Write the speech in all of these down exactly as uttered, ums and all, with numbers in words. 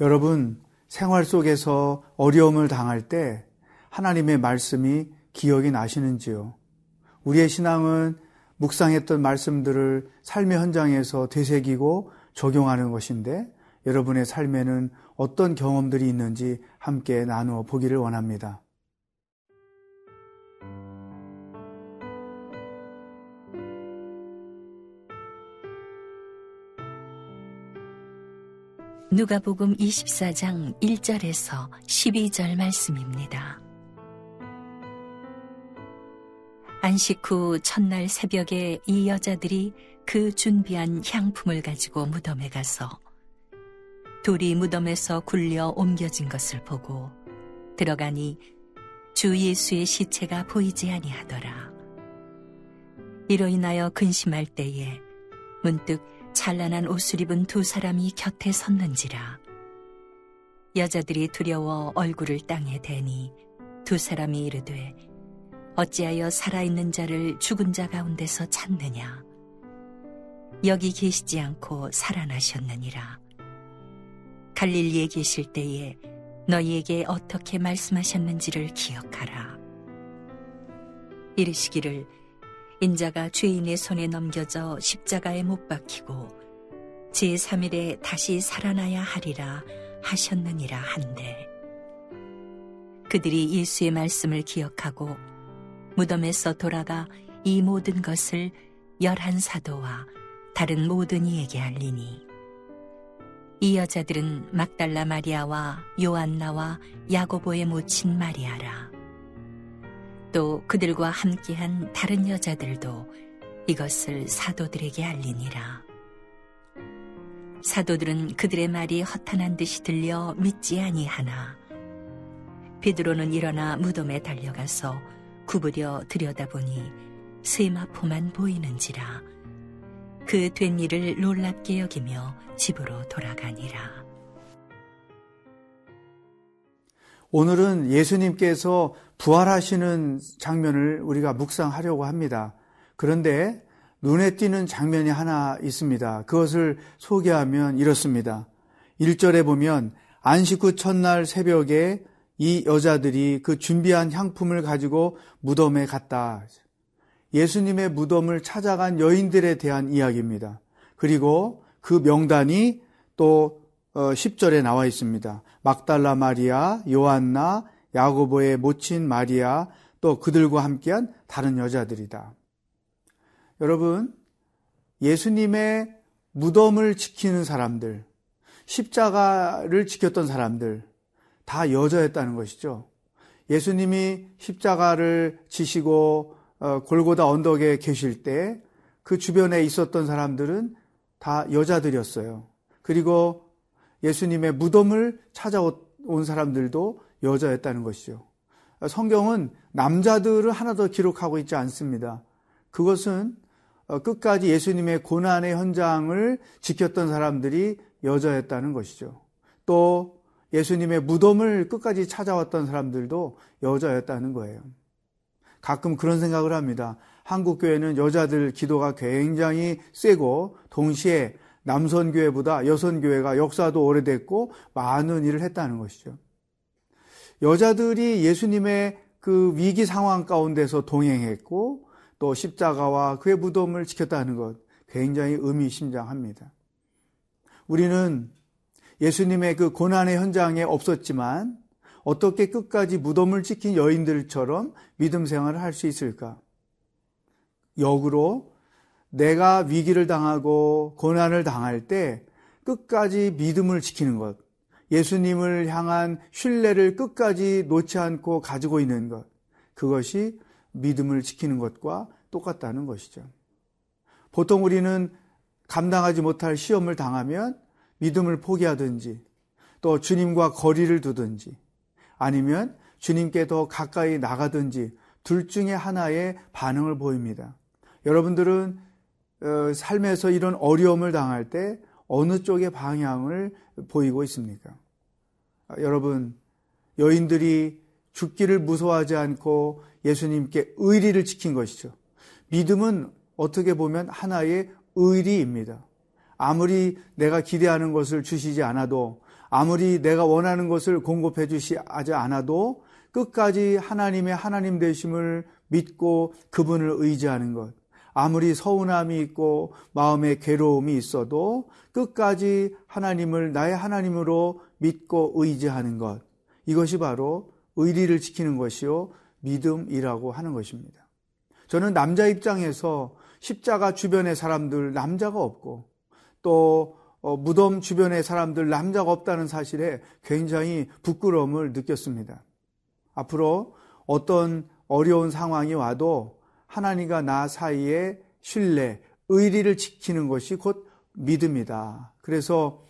여러분, 생활 속에서 어려움을 당할 때 하나님의 말씀이 기억이 나시는지요? 우리의 신앙은 묵상했던 말씀들을 삶의 현장에서 되새기고 적용하는 것인데, 여러분의 삶에는 어떤 경험들이 있는지 함께 나누어 보기를 원합니다. 누가복음 이십사 장 일 절에서 십이 절 말씀입니다. 안식 후 첫날 새벽에 이 여자들이 그 준비한 향품을 가지고 무덤에 가서 돌이 무덤에서 굴려 옮겨진 것을 보고 들어가니 주 예수의 시체가 보이지 아니하더라. 이로 인하여 근심할 때에 문득 찬란한 옷을 입은 두 사람이 곁에 섰는지라. 여자들이 두려워 얼굴을 땅에 대니 두 사람이 이르되, 어찌하여 살아있는 자를 죽은 자 가운데서 찾느냐? 여기 계시지 않고 살아나셨느니라. 갈릴리에 계실 때에 너희에게 어떻게 말씀하셨는지를 기억하라. 이르시기를, 인자가 죄인의 손에 넘겨져 십자가에 못 박히고 제삼 일에 다시 살아나야 하리라 하셨느니라 한데, 그들이 예수의 말씀을 기억하고 무덤에서 돌아가 이 모든 것을 열한 사도와 다른 모든 이에게 알리니, 이 여자들은 막달라 마리아와 요안나와 야고보의 모친 마리아라. 또 그들과 함께한 다른 여자들도 이것을 사도들에게 알리니라. 사도들은 그들의 말이 허탄한 듯이 들려 믿지 아니하나, 베드로는 일어나 무덤에 달려가서 구부려 들여다보니 세마포만 보이는지라. 그 된 일을 놀랍게 여기며 집으로 돌아가니라. 오늘은 예수님께서 부활하시는 장면을 우리가 묵상하려고 합니다. 그런데 눈에 띄는 장면이 하나 있습니다. 그것을 소개하면 이렇습니다. 일 절에 보면, 안식 후 첫날 새벽에 이 여자들이 그 준비한 향품을 가지고 무덤에 갔다. 예수님의 무덤을 찾아간 여인들에 대한 이야기입니다. 그리고 그 명단이 또 십 절에 나와 있습니다. 막달라 마리아, 요한나, 야고보의 모친 마리아, 또 그들과 함께한 다른 여자들이다. 여러분, 예수님의 무덤을 지키는 사람들, 십자가를 지켰던 사람들, 다 여자였다는 것이죠. 예수님이 십자가를 지시고 골고다 언덕에 계실 때 그 주변에 있었던 사람들은 다 여자들이었어요. 그리고 예수님의 무덤을 찾아온 사람들도 여자였다는 것이죠. 성경은 남자들을 하나 더 기록하고 있지 않습니다. 그것은 끝까지 예수님의 고난의 현장을 지켰던 사람들이 여자였다는 것이죠. 또 예수님의 무덤을 끝까지 찾아왔던 사람들도 여자였다는 거예요. 가끔 그런 생각을 합니다. 한국교회는 여자들 기도가 굉장히 세고, 동시에 남선교회보다 여선교회가 역사도 오래됐고 많은 일을 했다는 것이죠. 여자들이 예수님의 그 위기 상황 가운데서 동행했고 또 십자가와 그의 무덤을 지켰다는 것, 굉장히 의미심장합니다. 우리는 예수님의 그 고난의 현장에 없었지만 어떻게 끝까지 무덤을 지킨 여인들처럼 믿음 생활을 할 수 있을까? 역으로 내가 위기를 당하고 고난을 당할 때 끝까지 믿음을 지키는 것, 예수님을 향한 신뢰를 끝까지 놓지 않고 가지고 있는 것, 그것이 믿음을 지키는 것과 똑같다는 것이죠. 보통 우리는 감당하지 못할 시험을 당하면 믿음을 포기하든지, 또 주님과 거리를 두든지, 아니면 주님께 더 가까이 나가든지, 둘 중에 하나의 반응을 보입니다. 여러분들은 삶에서 이런 어려움을 당할 때 어느 쪽의 방향을 보이고 있습니까? 여러분, 여인들이 죽기를 무서워하지 않고 예수님께 의리를 지킨 것이죠. 믿음은 어떻게 보면 하나의 의리입니다. 아무리 내가 기대하는 것을 주시지 않아도, 아무리 내가 원하는 것을 공급해 주시지 않아도 끝까지 하나님의 하나님 되심을 믿고 그분을 의지하는 것, 아무리 서운함이 있고 마음의 괴로움이 있어도 끝까지 하나님을 나의 하나님으로 믿고 의지하는 것, 이것이 바로 의리를 지키는 것이요 믿음이라고 하는 것입니다. 저는 남자 입장에서 십자가 주변의 사람들 남자가 없고 또 무덤 주변의 사람들 남자가 없다는 사실에 굉장히 부끄러움을 느꼈습니다. 앞으로 어떤 어려운 상황이 와도 하나님과 나 사이에 신뢰, 의리를 지키는 것이 곧 믿음이다. 그래서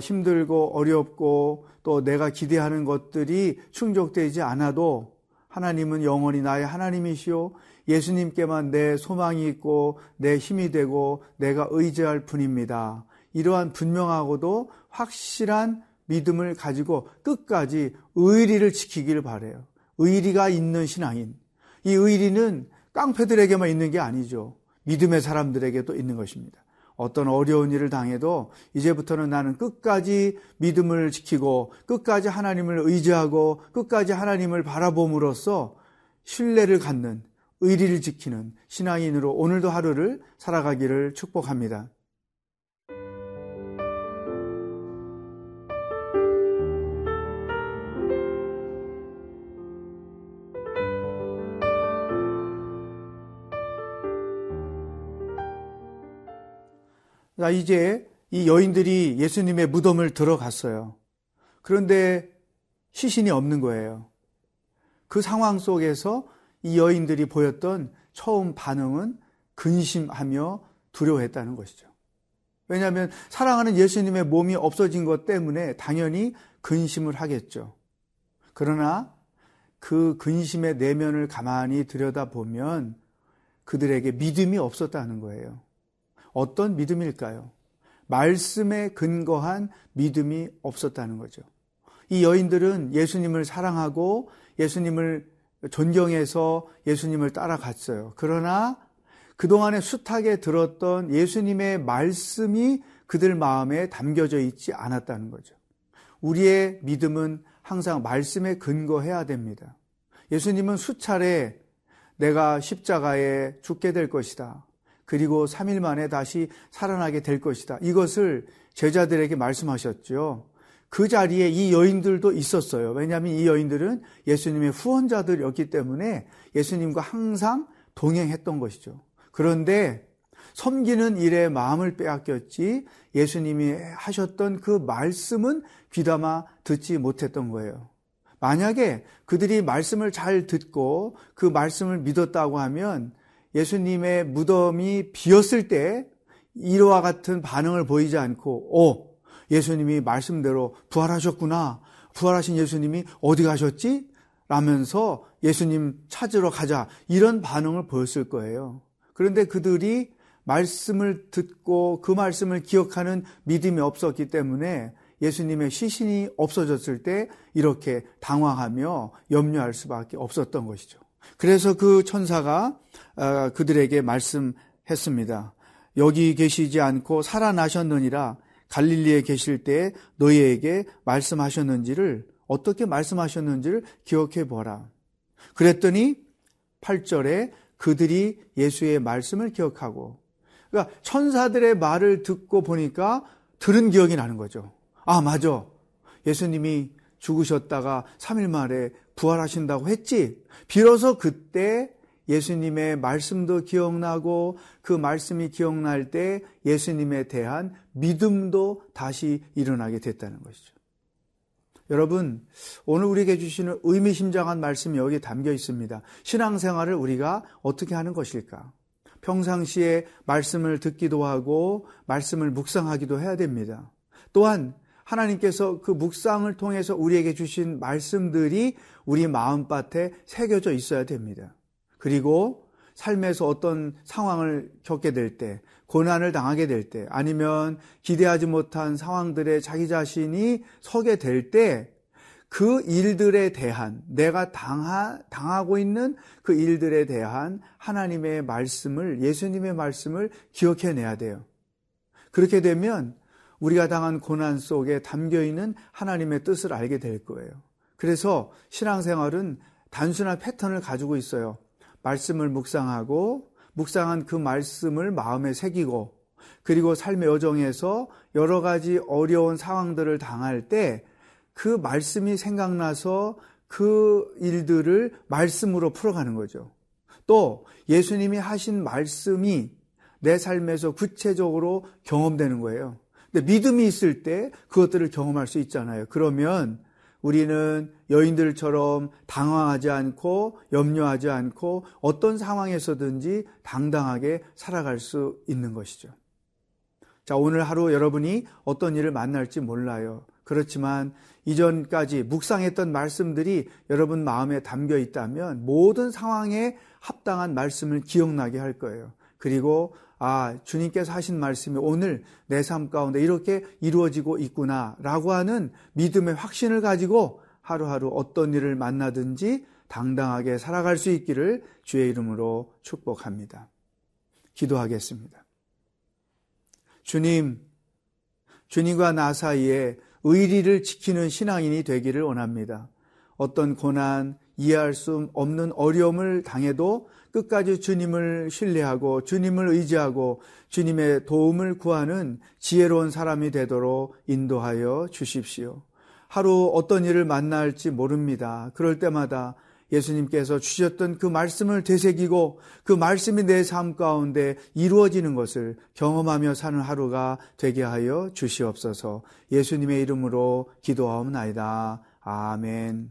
힘들고 어렵고 또 내가 기대하는 것들이 충족되지 않아도 하나님은 영원히 나의 하나님이시오, 예수님께만 내 소망이 있고 내 힘이 되고 내가 의지할 분입니다. 이러한 분명하고도 확실한 믿음을 가지고 끝까지 의리를 지키길 바라요. 의리가 있는 신앙인, 이 의리는 깡패들에게만 있는 게 아니죠. 믿음의 사람들에게도 있는 것입니다. 어떤 어려운 일을 당해도 이제부터는 나는 끝까지 믿음을 지키고 끝까지 하나님을 의지하고 끝까지 하나님을 바라봄으로써 신뢰를 갖는, 의리를 지키는 신앙인으로 오늘도 하루를 살아가기를 축복합니다. 자, 이제 이 여인들이 예수님의 무덤을 들어갔어요. 그런데 시신이 없는 거예요. 그 상황 속에서 이 여인들이 보였던 처음 반응은 근심하며 두려워했다는 것이죠. 왜냐하면 사랑하는 예수님의 몸이 없어진 것 때문에 당연히 근심을 하겠죠. 그러나 그 근심의 내면을 가만히 들여다보면 그들에게 믿음이 없었다는 거예요. 어떤 믿음일까요? 말씀에 근거한 믿음이 없었다는 거죠. 이 여인들은 예수님을 사랑하고 예수님을 존경해서 예수님을 따라갔어요. 그러나 그동안에 숱하게 들었던 예수님의 말씀이 그들 마음에 담겨져 있지 않았다는 거죠. 우리의 믿음은 항상 말씀에 근거해야 됩니다. 예수님은 수차례 내가 십자가에 죽게 될 것이다, 그리고 삼 일 만에 다시 살아나게 될 것이다, 이것을 제자들에게 말씀하셨죠. 그 자리에 이 여인들도 있었어요. 왜냐하면 이 여인들은 예수님의 후원자들이었기 때문에 예수님과 항상 동행했던 것이죠. 그런데 섬기는 일에 마음을 빼앗겼지 예수님이 하셨던 그 말씀은 귀담아 듣지 못했던 거예요. 만약에 그들이 말씀을 잘 듣고 그 말씀을 믿었다고 하면 예수님의 무덤이 비었을 때 이와 같은 반응을 보이지 않고, 오, 예수님이 말씀대로 부활하셨구나, 부활하신 예수님이 어디 가셨지? 라면서 예수님 찾으러 가자, 이런 반응을 보였을 거예요. 그런데 그들이 말씀을 듣고 그 말씀을 기억하는 믿음이 없었기 때문에 예수님의 시신이 없어졌을 때 이렇게 당황하며 염려할 수밖에 없었던 것이죠. 그래서 그 천사가 그들에게 말씀했습니다. 여기 계시지 않고 살아나셨느니라, 갈릴리에 계실 때 너희에게 말씀하셨는지를, 어떻게 말씀하셨는지를 기억해 보라. 그랬더니 팔 절에 그들이 예수의 말씀을 기억하고, 그러니까 천사들의 말을 듣고 보니까 들은 기억이 나는 거죠. 아, 맞아, 예수님이 죽으셨다가 삼 일 만에 부활하신다고 했지. 비로소 그때 예수님의 말씀도 기억나고 그 말씀이 기억날 때 예수님에 대한 믿음도 다시 일어나게 됐다는 것이죠. 여러분, 오늘 우리에게 주시는 의미심장한 말씀이 여기에 담겨 있습니다. 신앙생활을 우리가 어떻게 하는 것일까? 평상시에 말씀을 듣기도 하고 말씀을 묵상하기도 해야 됩니다. 또한 하나님께서 그 묵상을 통해서 우리에게 주신 말씀들이 우리 마음밭에 새겨져 있어야 됩니다. 그리고 삶에서 어떤 상황을 겪게 될 때, 고난을 당하게 될 때, 아니면 기대하지 못한 상황들에 자기 자신이 서게 될 때, 그 일들에 대한, 내가 당하, 당하고 있는 그 일들에 대한 하나님의 말씀을, 예수님의 말씀을 기억해내야 돼요. 그렇게 되면 우리가 당한 고난 속에 담겨있는 하나님의 뜻을 알게 될 거예요. 그래서 신앙생활은 단순한 패턴을 가지고 있어요. 말씀을 묵상하고, 묵상한 그 말씀을 마음에 새기고, 그리고 삶의 여정에서 여러 가지 어려운 상황들을 당할 때 그 말씀이 생각나서 그 일들을 말씀으로 풀어가는 거죠. 또 예수님이 하신 말씀이 내 삶에서 구체적으로 경험되는 거예요. 근데 믿음이 있을 때 그것들을 경험할 수 있잖아요. 그러면 우리는 여인들처럼 당황하지 않고 염려하지 않고 어떤 상황에서든지 당당하게 살아갈 수 있는 것이죠. 자, 오늘 하루 여러분이 어떤 일을 만날지 몰라요. 그렇지만 이전까지 묵상했던 말씀들이 여러분 마음에 담겨 있다면 모든 상황에 합당한 말씀을 기억나게 할 거예요. 그리고 아, 주님께서 하신 말씀이 오늘 내 삶 가운데 이렇게 이루어지고 있구나라고 하는 믿음의 확신을 가지고 하루하루 어떤 일을 만나든지 당당하게 살아갈 수 있기를 주의 이름으로 축복합니다. 기도하겠습니다. 주님, 주님과 나 사이에 의리를 지키는 신앙인이 되기를 원합니다. 어떤 고난, 이해할 수 없는 어려움을 당해도 끝까지 주님을 신뢰하고 주님을 의지하고 주님의 도움을 구하는 지혜로운 사람이 되도록 인도하여 주십시오. 하루 어떤 일을 만날지 모릅니다. 그럴 때마다 예수님께서 주셨던 그 말씀을 되새기고 그 말씀이 내 삶 가운데 이루어지는 것을 경험하며 사는 하루가 되게 하여 주시옵소서. 예수님의 이름으로 기도하옵나이다. 아멘.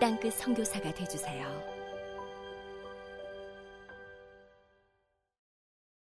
땅끝 선교사가 되어주세요.